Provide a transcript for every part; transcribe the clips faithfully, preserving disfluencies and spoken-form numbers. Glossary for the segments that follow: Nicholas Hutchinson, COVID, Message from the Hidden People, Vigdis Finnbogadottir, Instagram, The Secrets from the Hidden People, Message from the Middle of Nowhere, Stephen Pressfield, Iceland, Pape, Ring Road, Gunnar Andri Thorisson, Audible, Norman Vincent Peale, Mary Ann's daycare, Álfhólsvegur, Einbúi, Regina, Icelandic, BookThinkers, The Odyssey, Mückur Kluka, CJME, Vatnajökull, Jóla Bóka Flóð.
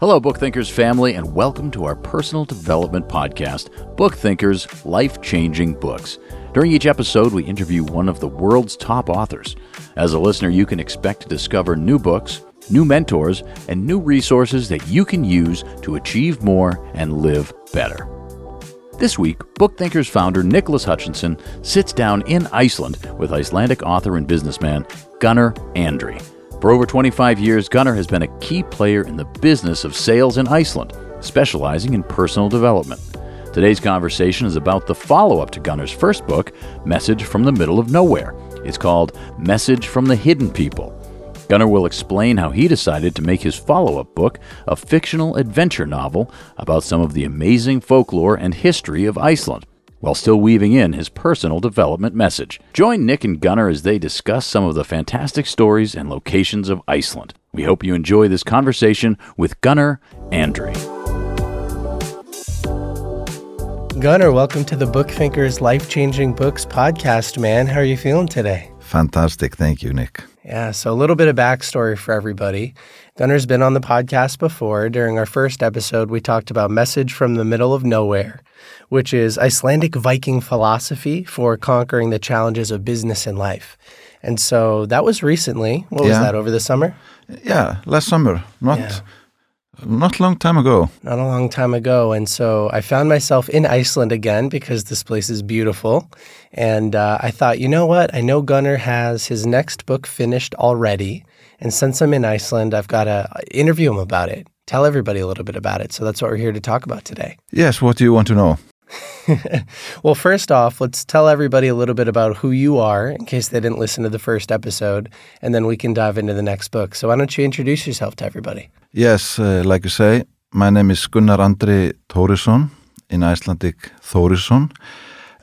Hello, BookThinkers family, and welcome to our personal development podcast, BookThinkers Life-Changing Books. During each episode, we interview one of the world's top authors. As a listener, you can expect to discover new books, new mentors, and new resources that you can use to achieve more and live better. This week, BookThinkers founder Nicholas Hutchinson sits down in Iceland with Icelandic author and businessman Gunnar Andri. For over twenty-five years, Gunnar has been a key player in the business of sales in Iceland, specializing in personal development. Today's conversation is about the follow-up to Gunnar's first book, Message from the Middle of Nowhere. It's called Message from the Hidden People. Gunnar will explain how he decided to make his follow-up book a fictional adventure novel about some of the amazing folklore and history of Iceland, while still weaving in his personal development message. Join Nick and Gunnar as they discuss some of the fantastic stories and locations of Iceland. We hope you enjoy this conversation with Gunnar Andri. Gunnar, welcome to the BookThinkers Life-Changing Books podcast, man. How are you feeling today? Fantastic. Thank you, Nick. Yeah, so a little bit of backstory for everybody. Gunnar's been on the podcast before. During our first episode, we talked about Message from the Middle of Nowhere, which is Icelandic Viking philosophy for conquering the challenges of business and life. And so that was recently. What yeah. was that, over the summer? Yeah, last summer. Not yeah. Not a long time ago. Not a long time ago. And so I found myself in Iceland again because this place is beautiful. And uh, I thought, you know what? I know Gunnar has his next book finished already. And since I'm in Iceland, I've got to interview him about it. Tell everybody a little bit about it. So that's what we're here to talk about today. Yes. What do you want to know? Well, first off, let's tell everybody a little bit about who you are in case they didn't listen to the first episode, and then we can dive into the next book. So why don't you introduce yourself to everybody? Yes, uh, like you say, my name is Gunnar Andri Thorisson, in Icelandic Thorisson.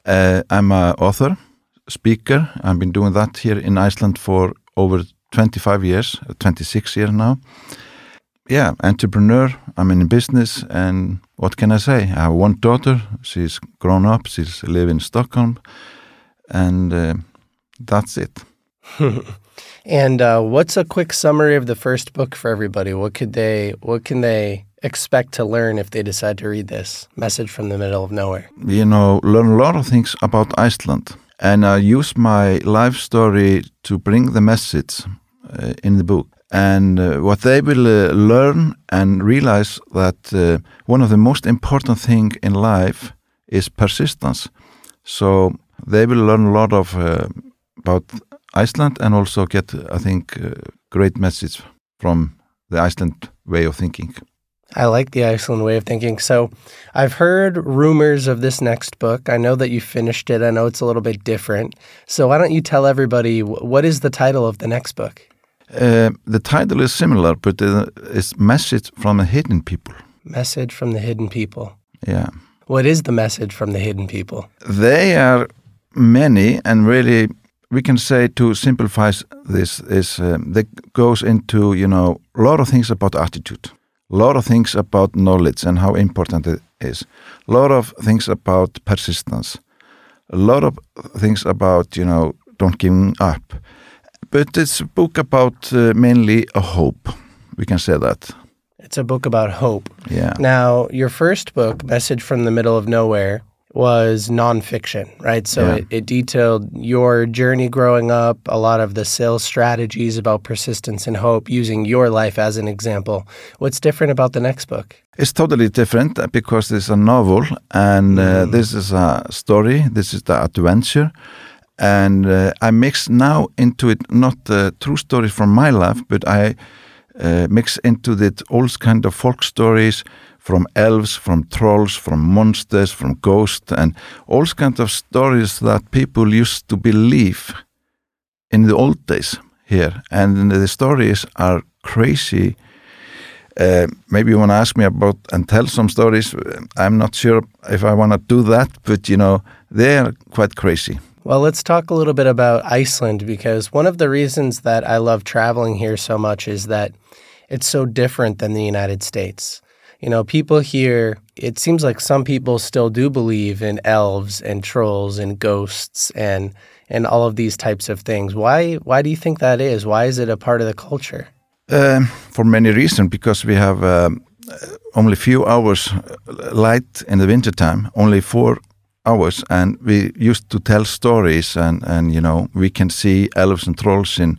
Uh, I'm an author, speaker. I've been doing that here in Iceland for over twenty-five years, twenty-six years now. Yeah, entrepreneur, I'm in business, and what can I say? I have one daughter, she's grown up, she's living in Stockholm, and uh, that's it. And uh, what's a quick summary of the first book for everybody? What could they, what can they expect to learn if they decide to read this, Message from the Middle of Nowhere? You know, learn a lot of things about Iceland, and I use my life story to bring the message uh, in the book. And uh, what they will uh, learn and realize that uh, one of the most important thing in life is persistence. So they will learn a lot of uh, about Iceland and also get, I think, uh, great message from the Iceland way of thinking. I like the Iceland way of thinking. So I've heard rumors of this next book. I know that you finished it. I know it's a little bit different. So why don't you tell everybody, what is the title of the next book? Uh, the title is similar, but uh, it's Message from the Hidden People. Message from the Hidden People. Yeah. What is the message from the hidden people? They are many, and really, we can say, to simplify this, is um, that goes into, you know, a lot of things about attitude, a lot of things about knowledge and how important it is, a lot of things about persistence, a lot of things about, you know, don't giving up. But it's a book about uh, mainly a hope. We can say that. It's a book about hope. Yeah. Now, your first book, Message from the Middle of Nowhere, was nonfiction, right? So yeah. it, it detailed your journey growing up, a lot of the sales strategies about persistence and hope, using your life as an example. What's different about the next book? It's totally different because it's a novel, and uh, mm. this is a story. This is the adventure. And uh, I mix now into it not the true story from my life, but I uh, mix into it all kind of folk stories from elves, from trolls, from monsters, from ghosts, and all kinds of stories that people used to believe in the old days here. And the stories are crazy. Uh, maybe you want to ask me about and tell some stories. I'm not sure if I want to do that, but, you know, they are quite crazy. Well, let's talk a little bit about Iceland, because one of the reasons that I love traveling here so much is that it's so different than the United States. You know, people here, it seems like some people still do believe in elves and trolls and ghosts and and all of these types of things. Why, why do you think that is? Why is it a part of the culture? Um, for many reasons, because we have um, only few hours light in the winter time, only four hours, and we used to tell stories, and, and you know, we can see elves and trolls in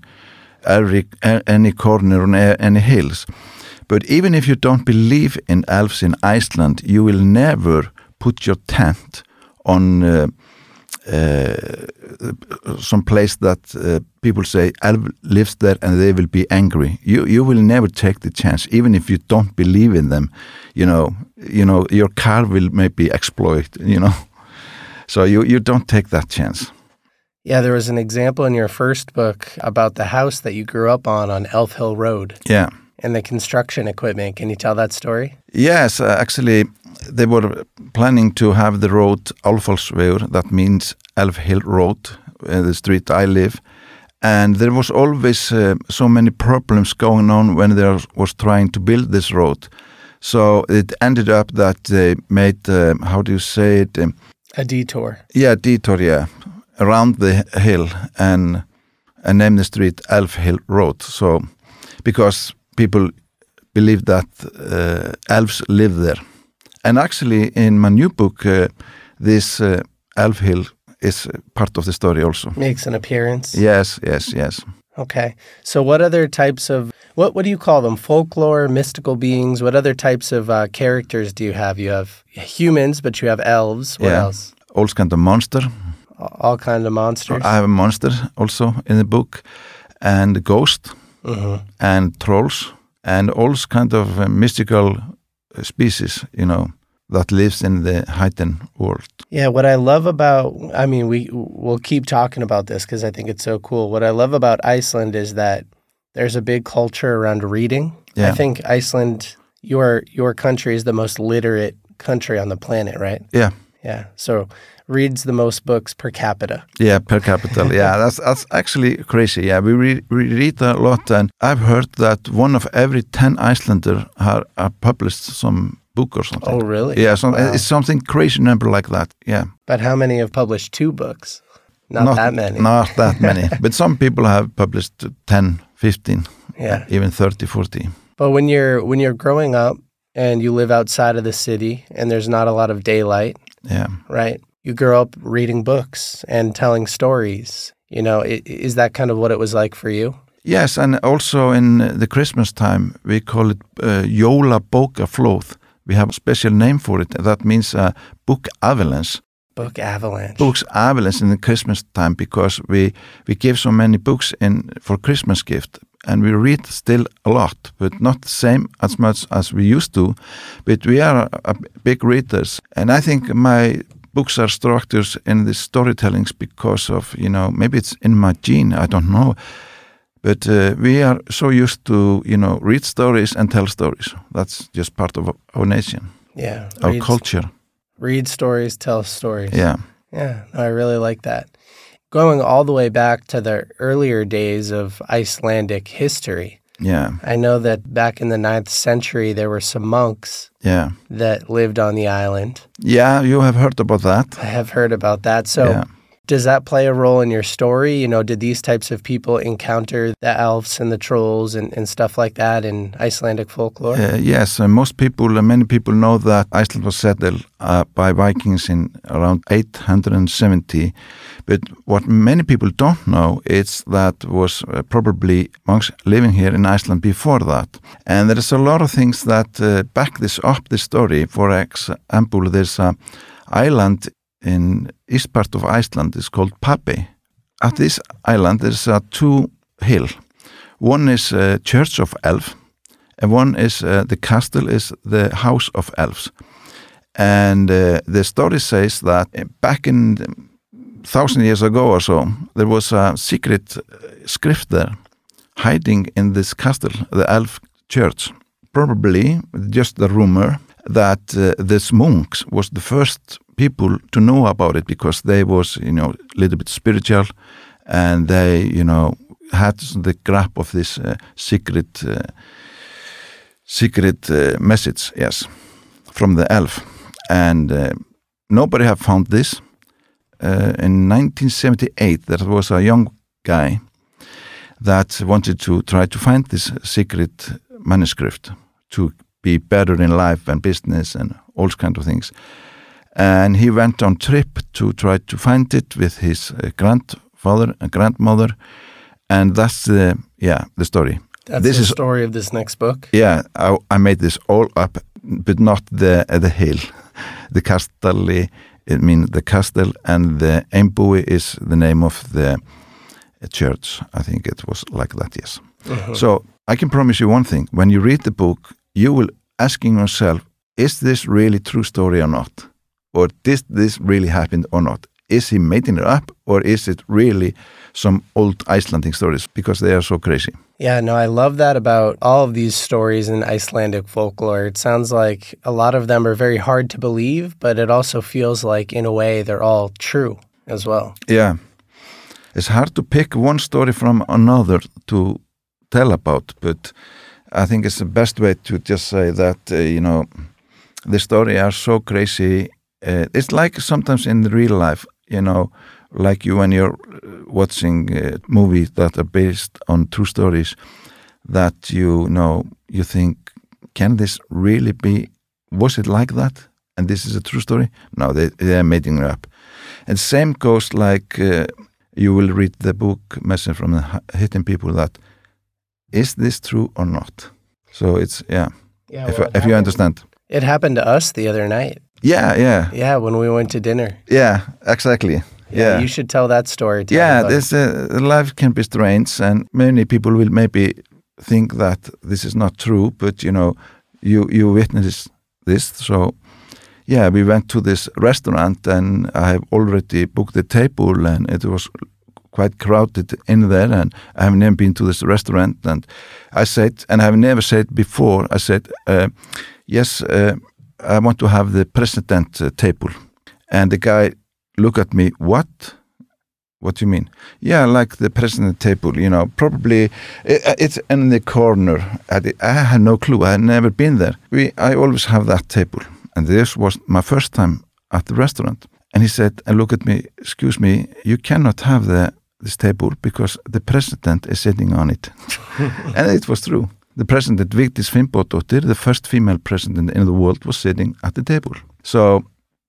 every any corner on any hills. But even if you don't believe in elves in Iceland, you will never put your tent on uh, uh, some place that uh, people say elf lives there and they will be angry. You you will never take the chance, even if you don't believe in them. You know, you know your car will maybe exploit. You know, so you you don't take that chance. Yeah, there was an example in your first book about the house that you grew up on on Álfhólsvegur Road. Yeah. And the construction equipment. Can you tell that story? Yes, uh, actually, they were planning to have the road Álfhólsvegur, that means Elf Hill Road, uh, the street I live. And there was always uh, so many problems going on when there was trying to build this road. So it ended up that they made, uh, how do you say it? Um, a detour. Yeah, detour, yeah, around the hill, and, and named the street Elf Hill Road. So, because people believe that uh, elves live there. And actually, in my new book, uh, this uh, Elf Hill is part of the story also. Makes an appearance. Yes, yes, yes. Okay. So what other types of, what what do you call them? Folklore, mystical beings? What other types of uh, characters do you have? You have humans, but you have elves. What yeah. else? All kinds of monsters. All kinds of monsters. I have a monster also in the book, and a ghost. Mm-hmm. And trolls and all kind of uh, mystical species, you know, that lives in the hidden world. Yeah, what I love about, I mean, we, we'll keep talking about this because I think it's so cool. What I love about Iceland is that there's a big culture around reading. Yeah. I think Iceland, your your country is the most literate country on the planet, right? Yeah. Yeah, so reads the most books per capita. Yeah, per capita. Yeah, that's that's actually crazy. Yeah, we read, we read a lot, and I've heard that one of every ten Icelanders have, have published some book or something. Oh, really? Yeah, some, wow. It's something crazy number like that. Yeah. But how many have published two books? Not, not that many. Not that many. But some people have published ten, fifteen, yeah, even thirty, forty. But when you're when you're growing up and you live outside of the city and there's not a lot of daylight. Yeah. Right. You grew up reading books and telling stories. You know, is that kind of what it was like for you? Yes, and also in the Christmas time, we call it uh, Jóla Bóka Flóð. We have a special name for it. That means uh, book avalanche. Book avalanche. Books avalanche in the Christmas time, because we, we give so many books in for Christmas gift. And we read still a lot, but not the same as much as we used to. But we are a, a big readers. And I think my books are structures in the storytellings because of, you know, maybe it's in my gene, I don't know. But uh, we are so used to, you know, read stories and tell stories. That's just part of our nation. Yeah. Our read, culture. Read stories, tell stories. Yeah. Yeah, no, I really like that. Going all the way back to the earlier days of Icelandic history. Yeah. I know that back in the ninth century, there were some monks yeah. that lived on the island. Yeah, you have heard about that. I have heard about that. So yeah. does that play a role in your story? You know, did these types of people encounter the elves and the trolls and, and stuff like that in Icelandic folklore? Uh, yes, uh, most people, uh, many people know that Iceland was settled uh, by Vikings in around eight hundred seventy. But what many people don't know is that was uh, probably monks living here in Iceland before that. And there's a lot of things that uh, back this up, this story. For example, there's an island in east part of Iceland, it's called Pape. At this island, there's uh, two hills. One is uh, Church of Elf, and one is uh, the castle is the House of Elves. And uh, the story says that back in thousand years ago or so, there was a secret script there hiding in this castle, the elf church. Probably just the rumor that uh, this monks was the first people to know about it, because they was, you know, a little bit spiritual, and they, you know, had the grasp of this uh, secret uh, secret uh, message, yes, from the elf. And uh, nobody have found this. Uh, in nineteen seventy-eight, there was a young guy that wanted to try to find this secret manuscript to be better in life and business and all kinds of things. And he went on trip to try to find it with his uh, grandfather and grandmother. And that's the, yeah, the story. That's this the is, story of this next book? Yeah, I, I made this all up, but not the uh, the hill. The Castelli, I mean the castle, and the Einbúi is the name of the church. I think it was like that, yes. Mm-hmm. So I can promise you one thing. When you read the book, you will asking yourself, is this really true story or not? Or did this really happen or not? Is he making it up, or is it really some old Icelandic stories? Because they are so crazy. Yeah, no, I love that about all of these stories in Icelandic folklore. It sounds like a lot of them are very hard to believe, but it also feels like, in a way, they're all true as well. Yeah. It's hard to pick one story from another to tell about, but I think it's the best way to just say that, uh, you know, the stories are so crazy. Uh, it's like sometimes in real life, you know, like you when you're watching uh, movies that are based on true stories, that you know, you think, can this really be, was it like that? And this is a true story? No, they, they are making it up. And same goes like uh, you will read the book Message from the Hidden People, that is this true or not? So it's, yeah, yeah if, well, it if happened, you understand. It happened to us the other night. Yeah, yeah. Yeah, when we went to dinner. Yeah, exactly. Yeah, yeah, you should tell that story. To yeah, this uh, life can be strange, and many people will maybe think that this is not true, but you know, you you witness this. So, yeah, we went to this restaurant, and I have already booked the table, and it was quite crowded in there, and I have never been to this restaurant, and I said, and I have never said before, I said, uh, yes, uh, I want to have the president uh, table, and the guy look at me, what? What do you mean? Yeah, like the president table, you know, probably it, it's in the corner. I, I had no clue. I had never been there. We, I always have that table. And this was my first time at the restaurant. And he said, and look at me, excuse me, you cannot have the, this table because the president is sitting on it. And it was true. The president, Vigdis Finnbogadottir, the first female president in the world, was sitting at the table. So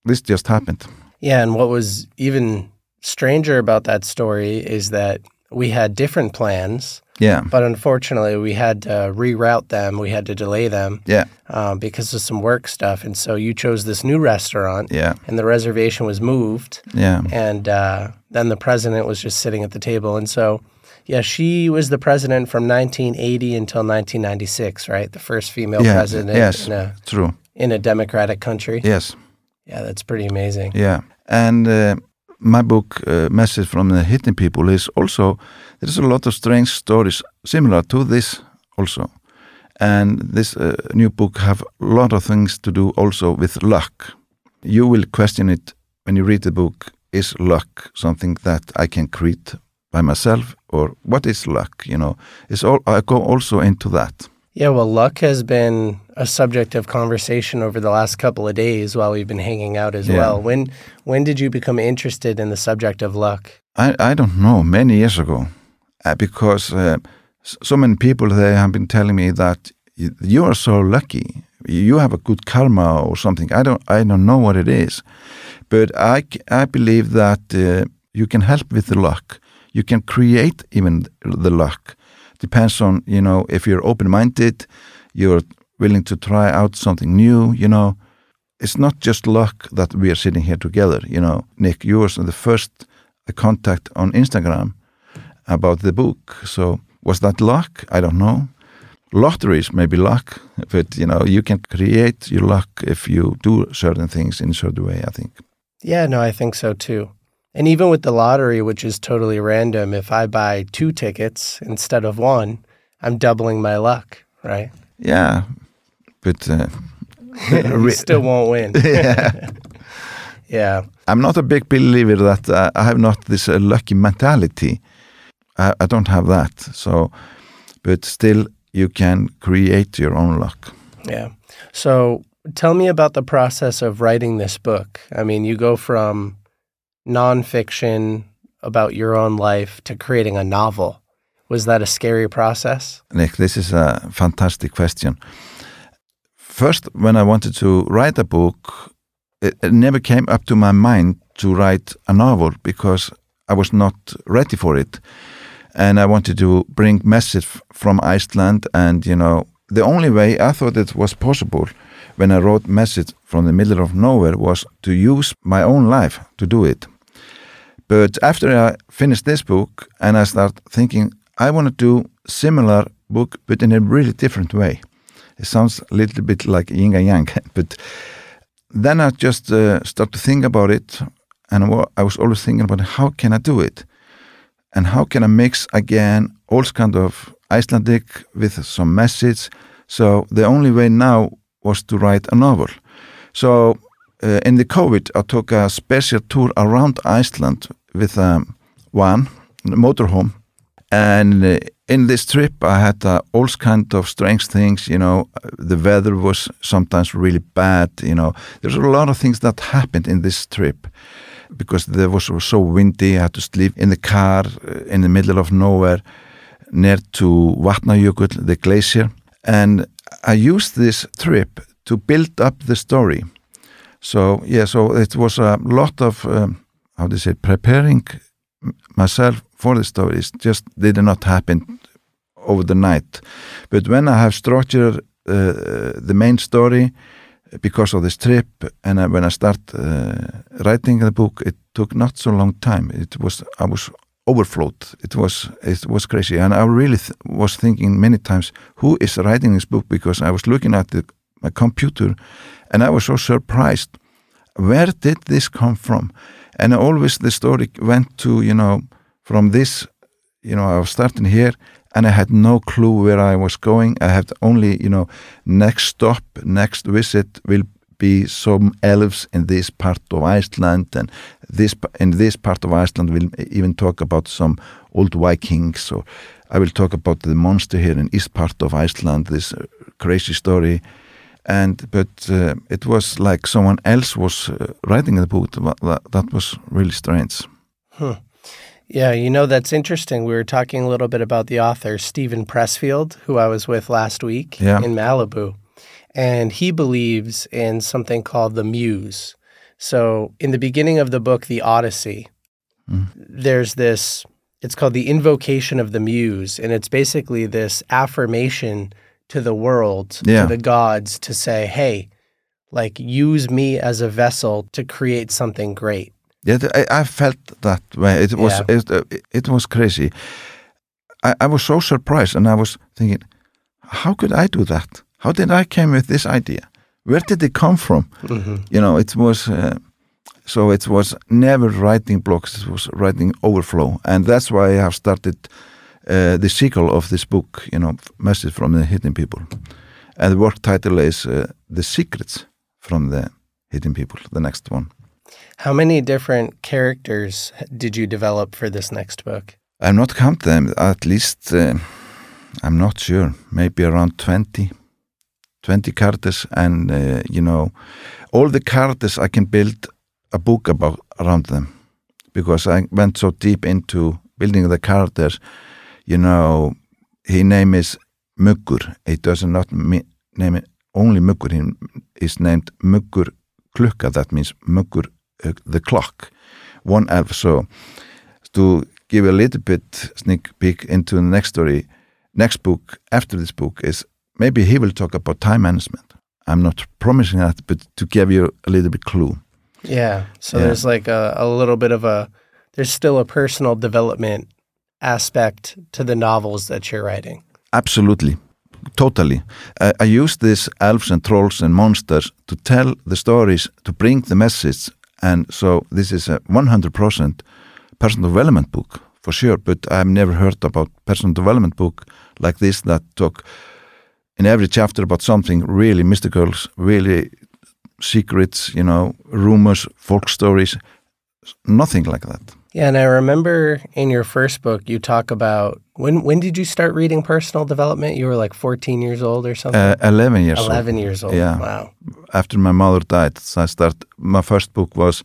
this just happened. Yeah, and what was even stranger about that story is that we had different plans. Yeah. But unfortunately, we had to reroute them. We had to delay them. Yeah. Uh, because of some work stuff. And so you chose this new restaurant. Yeah. And the reservation was moved. Yeah. And uh, then the president was just sitting at the table. And so, yeah, she was the president from nineteen eighty until nineteen ninety-six, right? The first female yeah, president. Yes, in a, true. In a democratic country. Yes. Yeah, that's pretty amazing. Yeah, and uh, my book, uh, Message from the Hidden People, is also, there's a lot of strange stories similar to this also. And this uh, new book have a lot of things to do also with luck. You will question it when you read the book, is luck something that I can create by myself? Or what is luck, you know? It's all, I go also into that. Yeah, well, luck has been a subject of conversation over the last couple of days while we've been hanging out as yeah. well. When when did you become interested in the subject of luck? I, I don't know, many years ago, uh, because uh, so many people, they have been telling me that you are so lucky, you have a good karma or something. I don't I don't know what it is, but I, I believe that uh, you can help with the luck. You can create even the luck. Depends on, you know, if you're open-minded, you're willing to try out something new, you know. It's not just luck that we are sitting here together, you know. Nick, you were the first contact on Instagram about the book. So was that luck? I don't know. Lotteries may be luck, but, you know, you can create your luck if you do certain things in a certain way, I think. Yeah, no, I think so too. And even with the lottery, which is totally random, if I buy two tickets instead of one, I'm doubling my luck, right? Yeah, but uh, you still won't win. Yeah. Yeah. I'm not a big believer that uh, I have not this uh, lucky mentality. I, I don't have that. So, but still, you can create your own luck. Yeah. So tell me about the process of writing this book. I mean, you go from nonfiction about your own life to creating a novel. Was that a scary process? Nick, this is a fantastic question. first, when I wanted to write a book, it, it never came up to my mind to write a novel because I was not ready for it. And I wanted to bring message from Iceland. And, you know, the only way I thought it was possible when I wrote Message from the Middle of Nowhere was to use my own life to do it. But after I finished this book and I start thinking, I want to do similar book, but in a really different way. It sounds a little bit like yin and yang, but then I just uh, start to think about it. And I was always thinking about how can I do it? And how can I mix again all kinds of Icelandic with some message? So the only way now was to write a novel. So uh, in the COVID, I took a special tour around Iceland with um, one motorhome. And uh, in this trip, I had uh, all kinds of strange things. You know, the weather was sometimes really bad. You know, there's a lot of things that happened in this trip. Because it was so windy, I had to sleep in the car in the middle of nowhere near to Vatnajökull, the glacier. And I used this trip to build up the story. So, yeah, so it was a lot of, um, how do you say, preparing myself for the stories. Just did not happen over the night. But when I have structured uh, the main story, because of this trip, and I, when I start uh, writing the book, it took not so long time. It was I was overflowed. It was it was crazy, and I really th- was thinking many times, who is writing this book? Because I was looking at the, my computer, and I was so surprised. Where did this come from? And always the story went to you know from this, you know I was starting here. And I had no clue where I was going. I had only, you know, next stop, next visit will be some elves in this part of Iceland, and this in this part of Iceland we'll even talk about some old Vikings. So I will talk about the monster here in east part of Iceland, this crazy story. And but uh, it was like someone else was uh, writing the book. That, that was really strange. Huh. Yeah, you know, that's interesting. We were talking a little bit about the author, Stephen Pressfield, who I was with last week yeah. in Malibu. And he believes in something called the muse. So in the beginning of the book, The Odyssey, mm. there's this, it's called the invocation of the muse. And it's basically this affirmation to the world, yeah. to the gods, to say, hey, like, use me as a vessel to create something great. Yeah, I, I felt that way. It was yeah. it, it, it was crazy. I, I was so surprised, and I was thinking, how could I do that? How did I came with this idea? Where did it come from? Mm-hmm. You know, it was uh, so it was never writing blocks. It was writing overflow, and that's why I have started uh, the sequel of this book. You know, Message from the Hidden People, and the work title is uh, The Secrets from the Hidden People. The next one. How many different characters did you develop for this next book? I've not counted them. At least, uh, I'm not sure. Maybe around twenty, twenty characters. And, uh, you know, all the characters I can build a book about around them. Because I went so deep into building the characters. You know, his name is Mückur. It does not mean, name it, only Mückur. He is named Mückur Kluka. That means Mückur Uh, the clock, one elf. So to give a little bit sneak peek into the next story, next book after this book is maybe he will talk about time management. I'm not promising that, but to give you a little bit clue. Yeah. So yeah. there's like a, a little bit of a, there's still a personal development aspect to the novels that you're writing. Absolutely. Totally. Uh, I use these elves and trolls and monsters to tell the stories, to bring the message. And so this is a one hundred percent personal development book, for sure. But I've never heard about personal development book like this that talk in every chapter about something really mystical, really secrets, you know, rumors, folk stories, nothing like that. Yeah, and I remember in your first book, you talk about, when when did you start reading personal development? You were like fourteen years old or something? Uh, eleven years old. eleven years old, yeah. Wow. After my mother died, so I started, my first book was,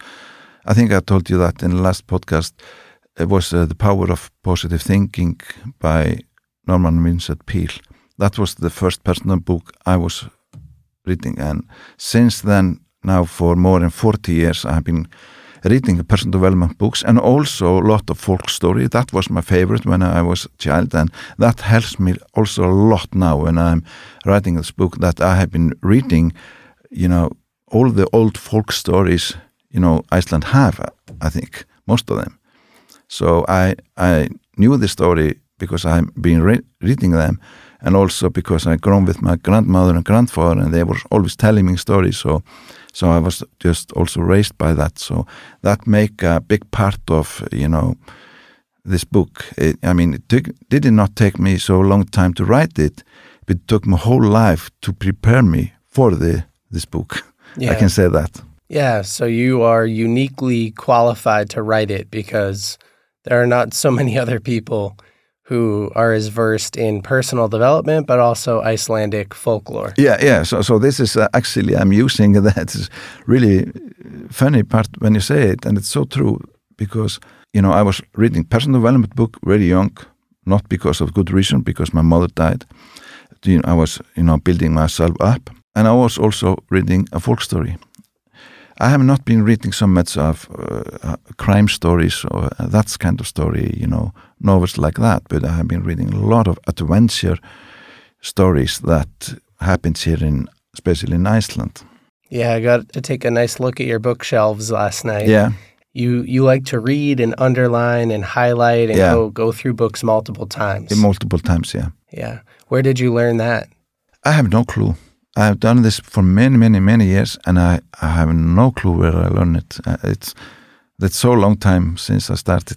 I think I told you that in the last podcast, it was uh, The Power of Positive Thinking by Norman Vincent Peale. That was the first personal book I was reading. And since then, now for more than forty years, I have been reading personal development books and also a lot of folk story. That was my favorite when I was a child, and that helps me also a lot now when I'm writing this book, that I have been reading, you know, all the old folk stories, you know, Iceland have, I think, most of them. So I I knew the story because I've been re reading them, and also because I grown with my grandmother and grandfather, and they were always telling me stories. So so I was just also raised by that. So that make a big part of, you know, this book. It, I mean, it took, did it not take me so long time to write it, but it took my whole life to prepare me for the this book. Yeah. I can say that. Yeah, so you are uniquely qualified to write it because there are not so many other people who are as versed in personal development, but also Icelandic folklore. Yeah, yeah. So, so this is uh, actually, I'm using that. It's really funny part when you say it, and it's so true because, you know, I was reading personal development book very young, not because of good reason, because my mother died. You know, I was, you know, building myself up, and I was also reading a folk story. I have not been reading so much of uh, uh, crime stories or uh, that kind of story, you know, novels like that, but I have been reading a lot of adventure stories that happens here, in, especially in Iceland. Yeah, I got to take a nice look at your bookshelves last night. Yeah. You you like to read and underline and highlight and yeah. go, go through books multiple times. In multiple times, yeah. Yeah. Where did you learn that? I have no clue. I have done this for many, many, many years, and I, I have no clue where I learned it. It's that's so long time since I started.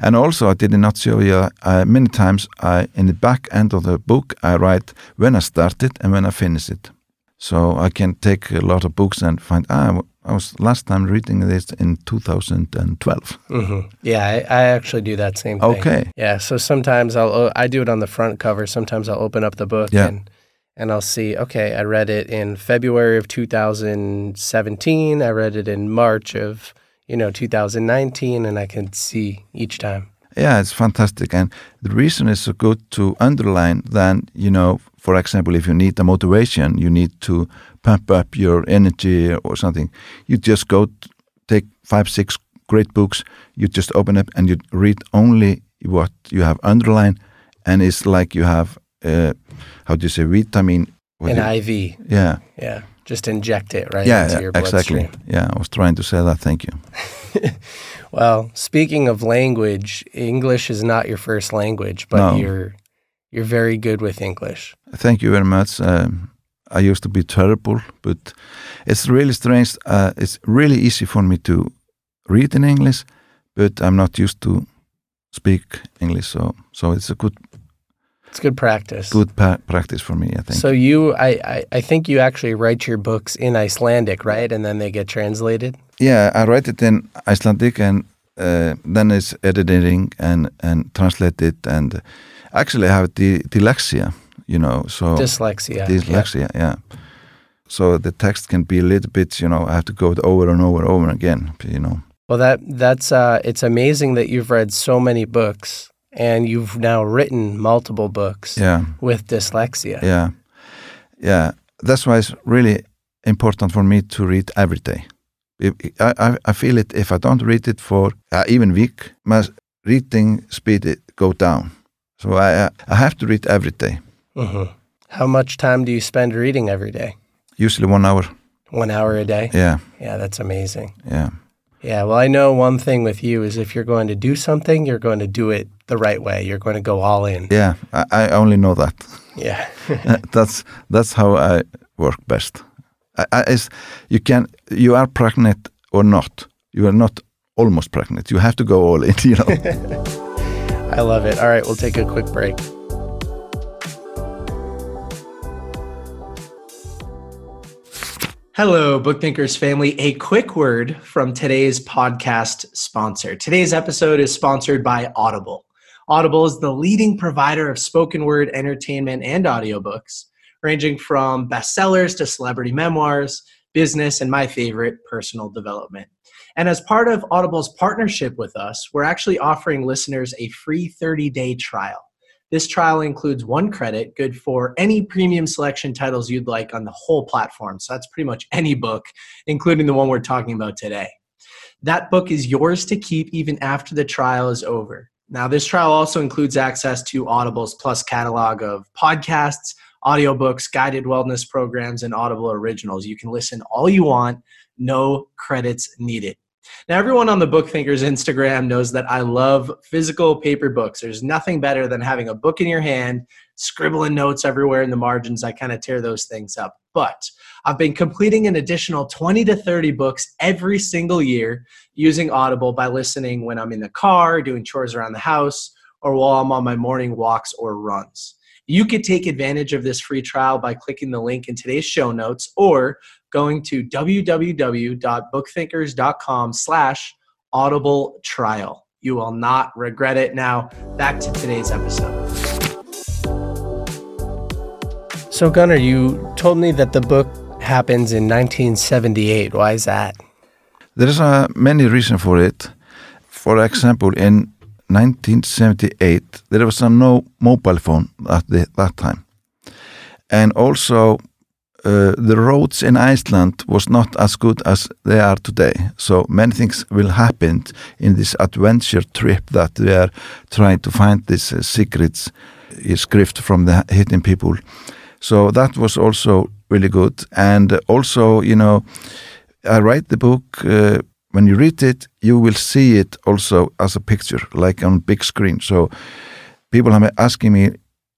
And also, I did not show you, uh, many times I, in the back end of the book, I write when I started and when I finish it. So I can take a lot of books and find, ah, I was last time reading this in two thousand twelve. Mm-hmm. Yeah, I, I actually do that same thing. Okay. Yeah, so sometimes I'll, I do it on the front cover. Sometimes I'll open up the book yeah. and... And I'll see, okay, I read it in February of two thousand seventeen. I read it in March of, you know, two thousand nineteen, and I can see each time. Yeah, it's fantastic. And the reason it's so good to underline then, you know, for example, if you need a motivation, you need to pump up your energy or something, you just go take five, six great books, you just open up and you read only what you have underlined, and it's like you have... Uh, how do you say vitamin? An I V. Yeah. Yeah. Just inject it right yeah, into your bloodstream. Yeah, exactly. Yeah, I was trying to say that. Thank you. Well, speaking of language, English is not your first language, but no. you're you're very good with English. Thank you very much. Um, I used to be terrible, but it's really strange. Uh, it's really easy for me to read in English, but I'm not used to speak English, so so it's a good. It's good practice. Good pa practice for me, I think. So you, I, I, I think you actually write your books in Icelandic, right? And then they get translated? Yeah, I write it in Icelandic, and uh, then it's editing and, and translated. And actually I have dy dyslexia, you know. So dyslexia. Dyslexia, yeah. yeah. So the text can be a little bit, you know, I have to go over and over and over again, you know. Well, that that's uh, it's amazing that you've read so many books. And you've now written multiple books yeah. with dyslexia. Yeah, yeah. That's why it's really important for me to read every day. I, I, I feel it if I don't read it for uh, even week, my reading speed it go down. So I, I have to read every day. Mm-hmm. How much time do you spend reading every day? Usually one hour. One hour a day? Yeah. Yeah, that's amazing. Yeah. Yeah, well, I know one thing with you is if you're going to do something, you're going to do it the right way. You're going to go all in. Yeah, I, I only know that. Yeah. that's that's how I work best. I, I, it's, you can, you are pregnant or not. You are not almost pregnant. You have to go all in, you know. I love it. All right, we'll take a quick break. Hello, BookThinkers family. A quick word from today's podcast sponsor. Today's episode is sponsored by Audible. Audible is the leading provider of spoken word entertainment and audiobooks, ranging from bestsellers to celebrity memoirs, business, and my favorite, personal development. And as part of Audible's partnership with us, we're actually offering listeners a free thirty-day trial. This trial includes one credit, good for any premium selection titles you'd like on the whole platform. So that's pretty much any book, including the one we're talking about today. That book is yours to keep even after the trial is over. Now, this trial also includes access to Audible's Plus catalog of podcasts, audiobooks, guided wellness programs, and Audible originals. You can listen all you want, no credits needed. Now, everyone on the BookThinkers Instagram knows that I love physical paper books. There's nothing better than having a book in your hand, scribbling notes everywhere in the margins. I kind of tear those things up. But I've been completing an additional twenty to thirty books every single year using Audible by listening when I'm in the car, doing chores around the house, or while I'm on my morning walks or runs. You could take advantage of this free trial by clicking the link in today's show notes or going to www.bookthinkers.com slash audible trial. You will not regret it. Now, back to today's episode. So Gunnar, you told me that the book happens in nineteen seventy-eight. Why is that? There is uh, many reasons for it. For example, in nineteen seventy-eight, there was some no mobile phone at the, that time. And also, uh, the roads in Iceland was not as good as they are today. So many things will happen in this adventure trip that we are trying to find this uh, secrets, uh, script from the hidden people. So that was also really good. And also, you know, I write the book, uh, when you read it, you will see it also as a picture, like on big screen. So people have been asking me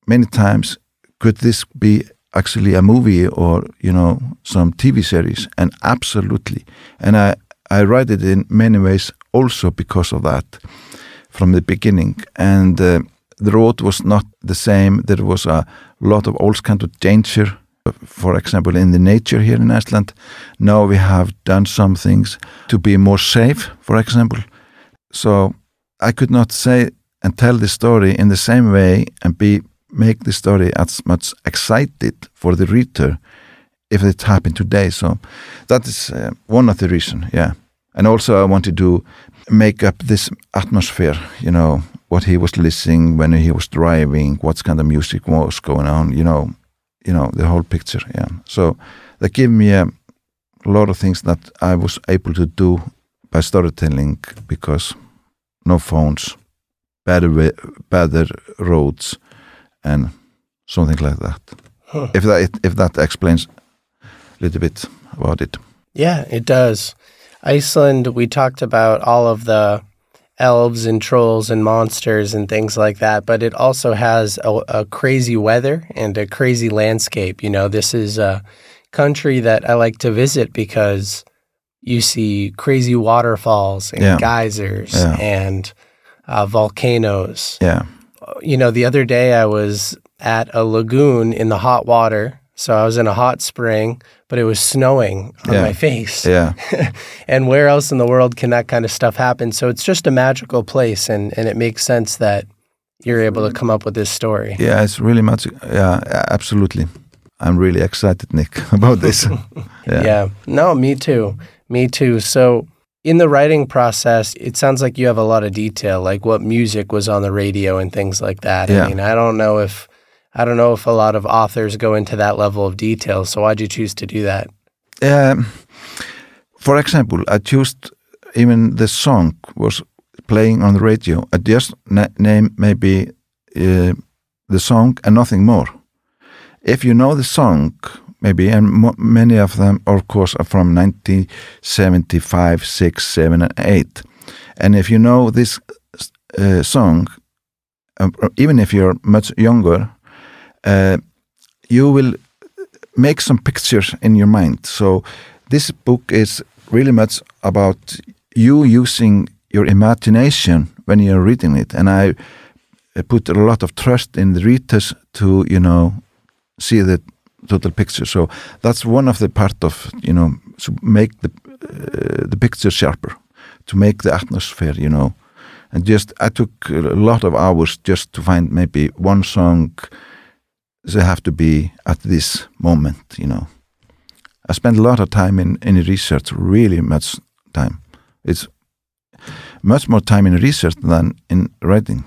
many times, could this be actually a movie or, you know, some T V series? And absolutely. And I, I write it in many ways also because of that from the beginning. And uh, the road was not the same. There was a lot of all kinds of danger. For example, in the nature here in Iceland, now we have done some things to be more safe, for example. So I could not say and tell the story in the same way and be make the story as much excited for the reader if it happened today. So that is uh, one of the reasons, yeah. And also I wanted to make up this atmosphere, you know, what he was listening, when he was driving, what kind of music was going on, you know. You know, the whole picture, yeah. So that gave me a lot of things that I was able to do by storytelling because no phones, better, way, better roads, and something like that. Huh. If that if that explains a little bit about it. Yeah, it does. Iceland, we talked about all of the elves and trolls and monsters and things like that, but it also has a, a crazy weather and a crazy landscape. You know, this is a country that I like to visit because you see crazy waterfalls and yeah. geysers yeah. and uh, volcanoes. Yeah. You know, the other day I was at a lagoon in the hot water. So I was in a hot spring, but it was snowing on yeah. my face. Yeah. And where else in the world can that kind of stuff happen? So it's just a magical place, and, and it makes sense that you're able to come up with this story. Yeah, it's really magic. Yeah, absolutely. I'm really excited, Nick, about this. yeah. yeah. No, me too. Me too. So in the writing process, it sounds like you have a lot of detail, like what music was on the radio and things like that. Yeah. I mean, I don't know if... I don't know if a lot of authors go into that level of detail, so why'd you choose to do that? Um, for example, I chose even the song was playing on the radio. I just na- name maybe uh, the song and nothing more. If you know the song, maybe, and mo- many of them, of course, are from nineteen seventy-five, six, seven, and eight. And if you know this uh, song, uh, even if you're much younger, Uh, you will make some pictures in your mind. So this book is really much about you using your imagination when you're reading it. And I put a lot of trust in the readers to, you know, see the total picture. So that's one of the part of, you know, to make the uh, the picture sharper, to make the atmosphere, you know. And just I took a lot of hours just to find maybe one song. They have to be at this moment, you know. I spent a lot of time in, in research, really much time. It's much more time in research than in writing.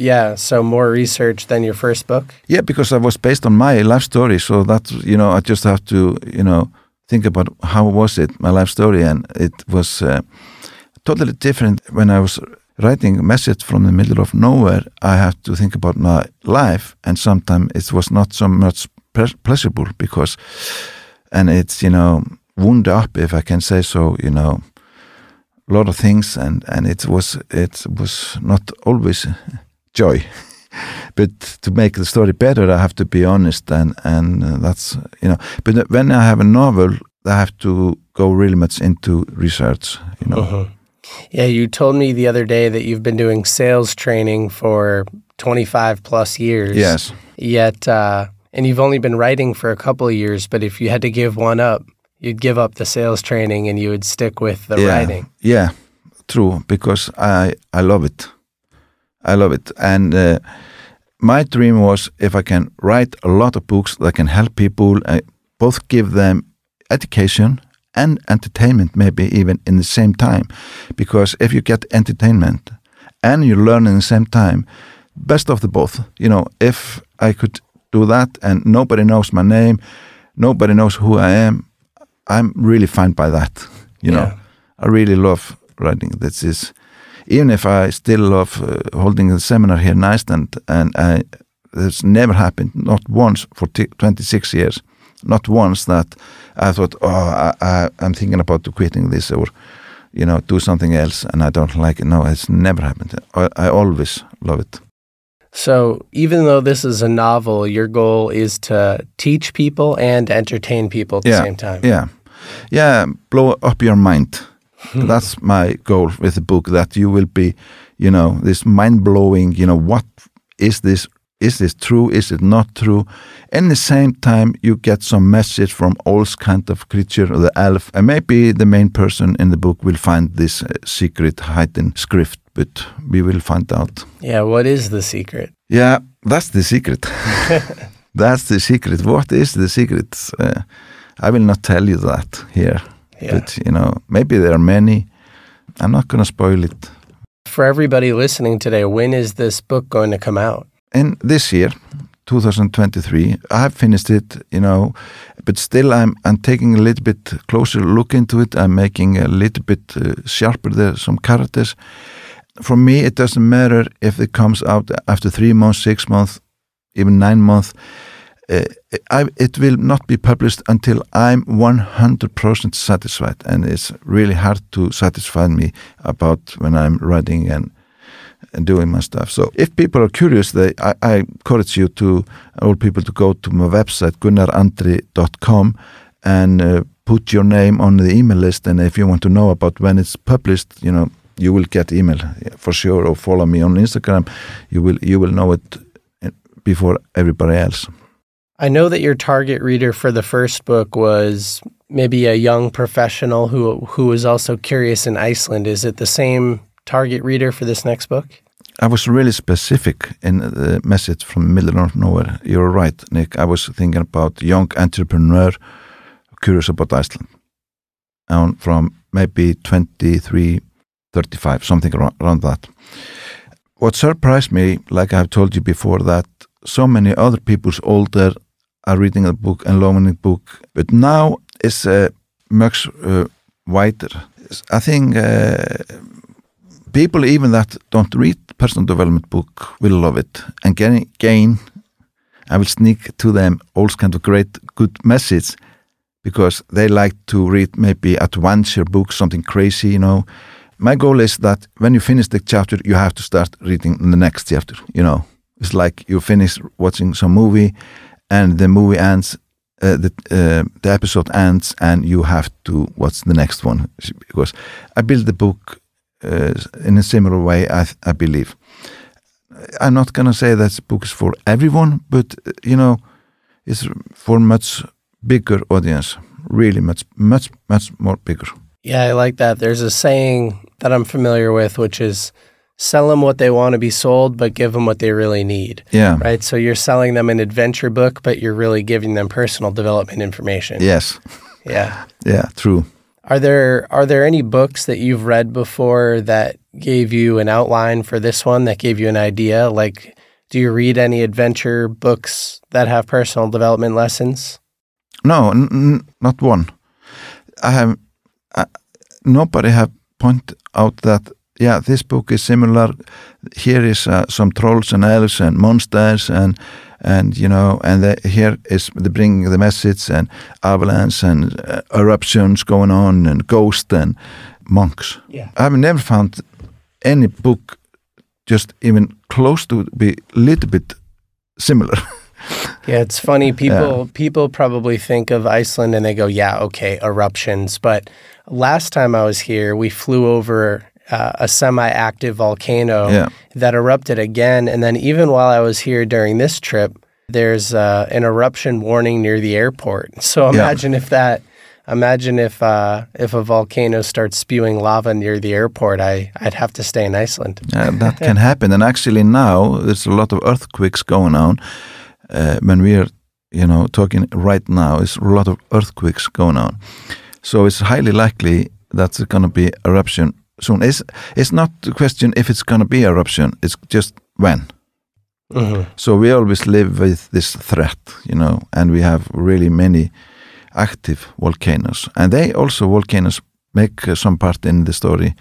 Yeah, so more research than your first book? Yeah, because I was based on my life story, so that, you know, I just have to, you know, think about how was it, my life story, and it was uh, totally different when I was writing Message from the Middle of Nowhere. I have to think about my life, and sometimes it was not so much pleasurable because, and it's, you know, wound up, if I can say so, you know, a lot of things, and, and it was it was not always joy. But to make the story better, I have to be honest, and, and that's, you know, but when I have a novel, I have to go really much into research, you know. Uh-huh. Yeah, you told me the other day that you've been doing sales training for twenty-five plus years. Yes. Yet, uh, and you've only been writing for a couple of years, but if you had to give one up, you'd give up the sales training and you would stick with the yeah, writing. Yeah, true, because I, I love it. I love it. And uh, my dream was if I can write a lot of books that can help people, uh, both give them education and entertainment, maybe even in the same time. Because if you get entertainment and you learn in the same time, best of the both. You know, if I could do that and nobody knows my name, nobody knows who I am, I'm really fine by that. You know, yeah. I really love writing. This is... Even if I still love uh, holding the seminar here in Iceland, and I, it's never happened, not once for twenty-six years, not once that I thought, oh, I, I, I'm thinking about quitting this or, you know, do something else and I don't like it. No, it's never happened. I, I always love it. So even though this is a novel, your goal is to teach people and entertain people at yeah, the same time. Yeah, yeah, blow up your mind. Hmm. That's my goal with the book, that you will be, you know, this mind-blowing, you know, what is this? Is this true? Is it not true? And the same time, you get some message from all kind of creature, the elf, and maybe the main person in the book will find this uh, secret hidden script, but we will find out. Yeah, what is the secret? Yeah, that's the secret. That's the secret. What is the secret? Uh, I will not tell you that here. Yeah. But, you know, maybe there are many. I'm not going to spoil it. For everybody listening today, when is this book going to come out? In this year, twenty twenty-three, I have finished it, you know, but still I'm I'm taking a little bit closer look into it. I'm making a little bit uh, sharper there, some characters. For me, it doesn't matter if it comes out after three months, six months, even nine months. Uh, I, it will not be published until I'm one hundred percent satisfied, and it's really hard to satisfy me about when I'm writing and, and doing my stuff. So if people are curious, they, I, I encourage you to, all people to go to my website, gunnar andri dot com, and uh, put your name on the email list, and if you want to know about when it's published, you know, you will get email for sure, or follow me on Instagram. You will, you will know it before everybody else. I know that your target reader for the first book was maybe a young professional who who was also curious in Iceland. Is it the same target reader for this next book? I was really specific in the Message from the Middle of Nowhere. You're right, Nick. I was thinking about young entrepreneur curious about Iceland, and from maybe twenty-three, thirty-five, something around, around that. What surprised me, like I've told you before, that so many other people's older are reading the book and loving the book, but now it's uh, much uh, wider. I think uh, people even that don't read personal development book will love it, and gain, gain I will sneak to them all kinds of great good messages, because they like to read maybe adventure books, something crazy, you know. My goal is that when you finish the chapter, you have to start reading the next chapter, you know. It's like you finish watching some movie, and the movie ends, uh, the uh, the episode ends, and you have to watch the next one. Because I built the book uh, in a similar way, I, I believe. I'm not going to say that the book is for everyone, but, you know, it's for much bigger audience, really much, much, much more bigger. Yeah, I like that. There's a saying that I'm familiar with, which is, sell them what they want to be sold, but give them what they really need. Yeah. Right? So you're selling them an adventure book, but you're really giving them personal development information. Yes. Yeah. Yeah, true. Are there are there any books that you've read before that gave you an outline for this one, that gave you an idea? Like, do you read any adventure books that have personal development lessons? No, n- n- not one. I have I, nobody have pointed out that yeah, this book is similar. Here is uh, some trolls and elves and monsters and. And, you know, and the, here is the bringing the message and avalanche and uh, eruptions going on and ghosts and monks. Yeah. I've never found any book just even close to be a little bit similar. Yeah, it's funny. People yeah. people probably think of Iceland and they go, yeah, okay, eruptions. But last time I was here, we flew over Uh, a semi-active volcano yeah. that erupted again. And then even while I was here during this trip, there's uh, an eruption warning near the airport. So imagine yeah. if that, imagine if uh, if a volcano starts spewing lava near the airport, I, I'd have to stay in Iceland. Yeah, that can happen. And actually now there's a lot of earthquakes going on. Uh, when we're, you know, talking right now, there's a lot of earthquakes going on. So it's highly likely that's going to be eruption soon. It's, it's not the question if it's going to be eruption, it's just when. Mm-hmm. So we always live with this threat, you know, and we have really many active volcanoes. And they also, volcanoes, make uh, some part in the story,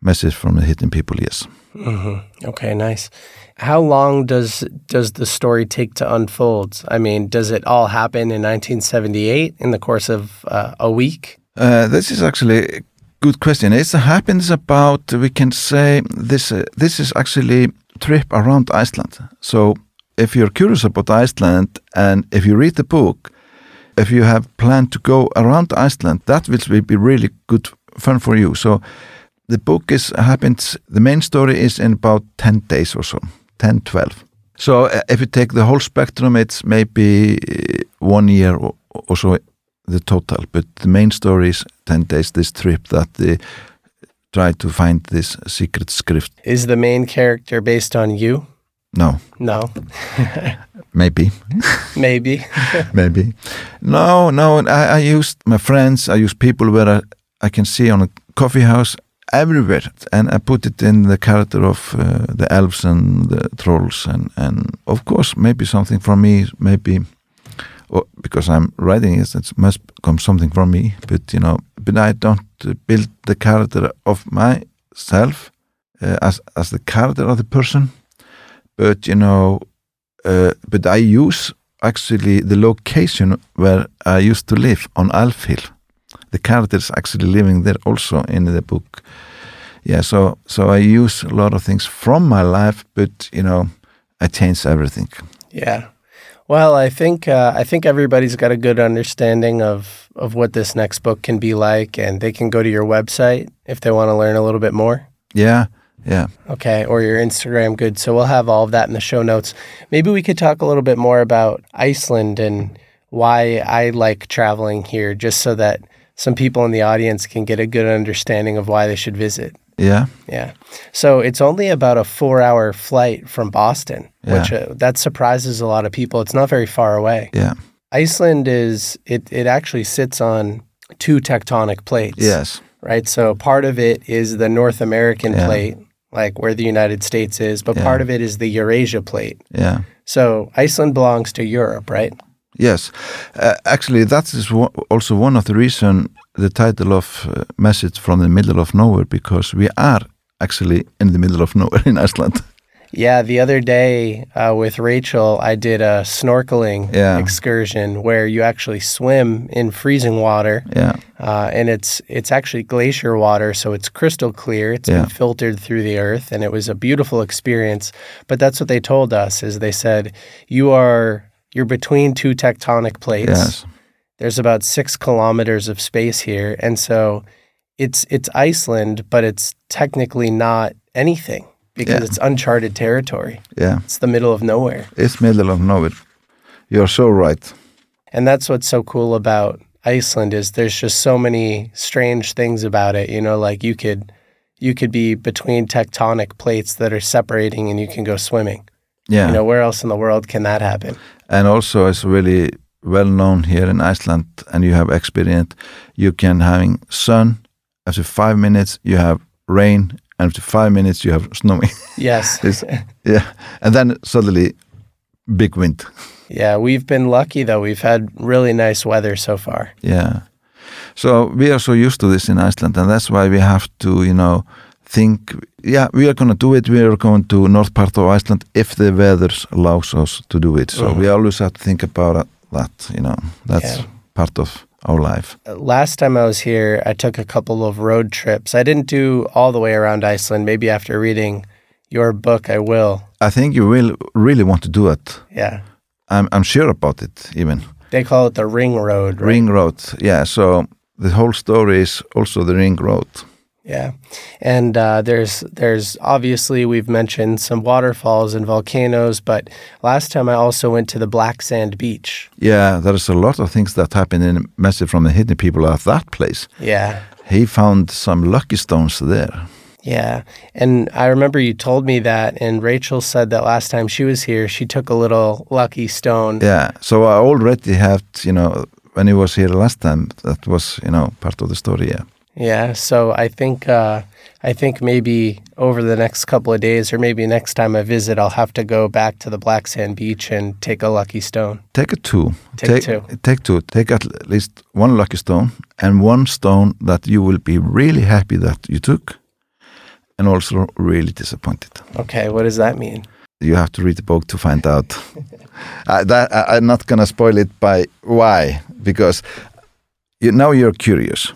Message from the Hidden People, yes. Mm-hmm. Okay, nice. How long does does the story take to unfold? I mean, does it all happen in nineteen seventy-eight in the course of uh, a week? Uh, this is actually... Good question. It happens about, we can say, this uh, this is actually trip around Iceland. So if you're curious about Iceland and if you read the book, if you have planned to go around Iceland, that will be really good fun for you. So the book is happens, the main story is in about ten days or so, ten, twelve. So uh, if you take the whole spectrum, it's maybe one year or, or so the total, but the main story is ten days, this trip that they try to find this secret script. Is the main character based on you? No. No. Maybe. Maybe. Maybe. No, no, I, I used my friends, I used people where I, I can see on a coffee house everywhere, and I put it in the character of uh, the elves and the trolls, and, and of course maybe something from me, maybe... Or because I'm writing it, it must come something from me. But you know, but I don't build the character of myself uh, as as the character of the person. But you know, uh, but I use actually the location where I used to live on Álfhólsvegur. The character is actually living there also in the book. Yeah, so so I use a lot of things from my life, but you know, I change everything. Yeah. Well, I think uh, I think everybody's got a good understanding of, of what this next book can be like, and they can go to your website if they want to learn a little bit more. Yeah, yeah. Okay, or your Instagram, good. So we'll have all of that in the show notes. Maybe we could talk a little bit more about Iceland and why I like traveling here, just so that some people in the audience can get a good understanding of why they should visit. Yeah. Yeah. So it's only about a four-hour flight from Boston, yeah. which uh, that surprises a lot of people. It's not very far away. Yeah. Iceland is, it, it actually sits on two tectonic plates. Yes. Right? So part of it is the North American yeah. plate, like where the United States is, but yeah. part of it is the Eurasia plate. Yeah. So Iceland belongs to Europe, right? Yes. Uh, actually, that is wo- also one of the reasons the title of uh, Message from the Middle of Nowhere, because we are actually in the middle of nowhere in Iceland. Yeah, the other day uh, with Rachel, I did a snorkeling yeah. excursion where you actually swim in freezing water. Yeah. Uh, and it's it's actually glacier water, so it's crystal clear. It's yeah. been filtered through the earth, and it was a beautiful experience. But that's what they told us, is they said, you are you're between two tectonic plates. Yes. There's about six kilometers of space here, and so it's it's Iceland, but it's technically not anything because yeah. it's uncharted territory. Yeah, it's the middle of nowhere. It's middle of nowhere. You're so right. And that's what's so cool about Iceland, is there's just so many strange things about it. You know, like you could you could be between tectonic plates that are separating, and you can go swimming. Yeah, you know, where else in the world can that happen? And also, it's really well known here in Iceland and you have experienced, you can having sun, after five minutes you have rain, and after five minutes you have snowing. Yes. Yeah. And then suddenly big wind. Yeah, we've been lucky though. We've had really nice weather so far. Yeah. So we are so used to this in Iceland, and that's why we have to, you know, think, yeah, we are going to do it. We are going to north part of Iceland if the weather allows us to do it. So mm-hmm. we always have to think about that, you know, that's yeah. part of our life. Last time I was here, I took a couple of road trips. I didn't do all the way around Iceland. Maybe after reading your book, I will. I think you will really want to do it. Yeah. I'm, I'm sure about it even. They call it the Ring Road, right? Ring Road, yeah. So the whole story is also the Ring Road. Yeah. And uh, there's, there's obviously, we've mentioned some waterfalls and volcanoes, but last time I also went to the Black Sand Beach. Yeah, there's a lot of things that happen in Message from the Hidden People at that place. Yeah. He found some lucky stones there. Yeah. And I remember you told me that, and Rachel said that last time she was here, she took a little lucky stone. Yeah. So I already had, you know, when he was here last time, that was, you know, part of the story. Yeah. Yeah. So I think, uh, I think maybe over the next couple of days or maybe next time I visit, I'll have to go back to the Black Sand Beach and take a lucky stone. Take a two. Take, take two. Take two. Take at least one lucky stone and one stone that you will be really happy that you took. And also really disappointed. Okay, what does that mean? You have to read the book to find out. I, that, I, I'm not going to spoil it by why, because you, now you're curious.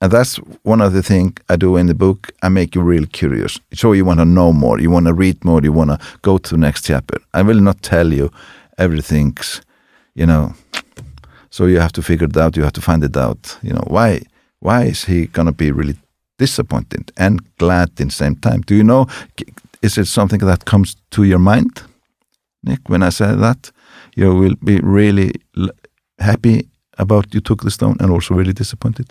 And that's one of the things I do in the book. I make you real curious. So you want to know more, you want to read more, you want to go to the next chapter. I will not tell you everything's, you know, so you have to figure it out, you have to find it out. You know, why, why is he going to be really disappointed and glad in the same time? Do you know, is it something that comes to your mind, Nick, when I say that? You will be really happy about you took the stone and also really disappointed?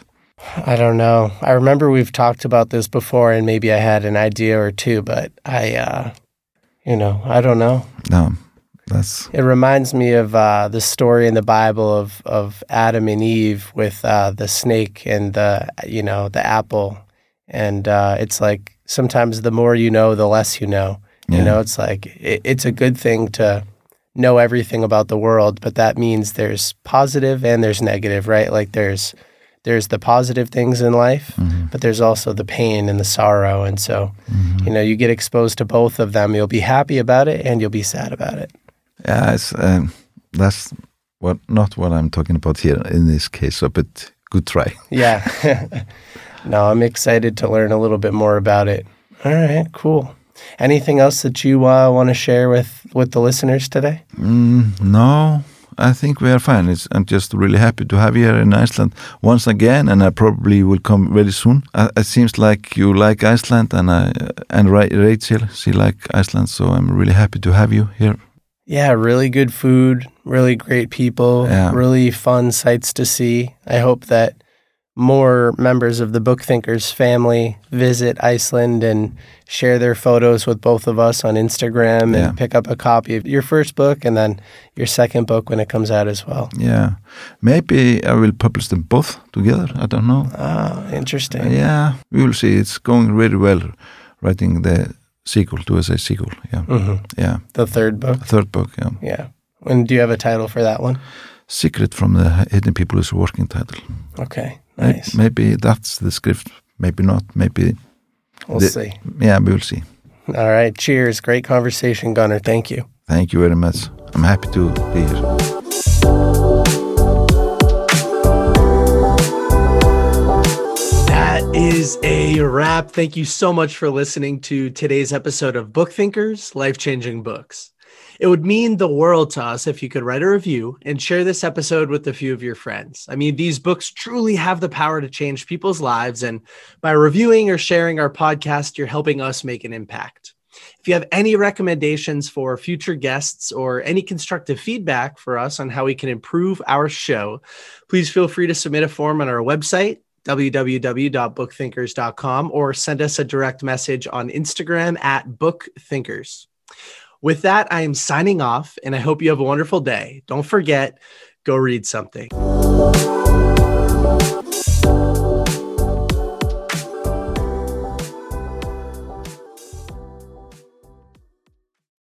I don't know. I remember we've talked about this before and maybe I had an idea or two, but I, uh, you know, I don't know. No, that's... It reminds me of uh, the story in the Bible of, of Adam and Eve with uh, the snake and the, you know, the apple. And uh, it's like sometimes the more you know, the less you know. Yeah. You know, it's like it, it's a good thing to know everything about the world, but that means there's positive and there's negative, right? Like there's there's the positive things in life, mm-hmm. but there's also the pain and the sorrow. And so, mm-hmm. you know, you get exposed to both of them. You'll be happy about it and you'll be sad about it. Yeah, it's, um, that's what not what I'm talking about here in this case, so, but good try. Yeah. No, I'm excited to learn a little bit more about it. All right, cool. Anything else that you uh, want to share with, with the listeners today? Mm, no, I think we are fine. It's, I'm just really happy to have you here in Iceland once again, and I probably will come very soon. I, it seems like you like Iceland, and I, and Rachel, she likes Iceland, so I'm really happy to have you here. Yeah, really good food, really great people, yeah. really fun sights to see. I hope that more members of the BookThinkers family visit Iceland and share their photos with both of us on Instagram and yeah. pick up a copy of your first book and then your second book when it comes out as well. Yeah. Maybe I will publish them both together. I don't know. Ah, interesting. Uh, yeah. We will see. It's going really well writing the sequel to a sequel. Yeah. Mm-hmm. Yeah. The third book? The third book, yeah. Yeah. And do you have a title for that one? Secret from the Hidden People is a working title. Okay. Nice. Maybe that's the script. Maybe not. Maybe we'll the, see. Yeah, we'll see. All right. Cheers. Great conversation, Gunnar. Thank you. Thank you very much. I'm happy to be here. That is a wrap. Thank you so much for listening to today's episode of BookThinkers, Life-Changing Books. It would mean the world to us if you could write a review and share this episode with a few of your friends. I mean, these books truly have the power to change people's lives, and by reviewing or sharing our podcast, you're helping us make an impact. If you have any recommendations for future guests or any constructive feedback for us on how we can improve our show, please feel free to submit a form on our website, w w w dot book thinkers dot com, or send us a direct message on Instagram at BookThinkers. With that, I am signing off, and I hope you have a wonderful day. Don't forget, go read something.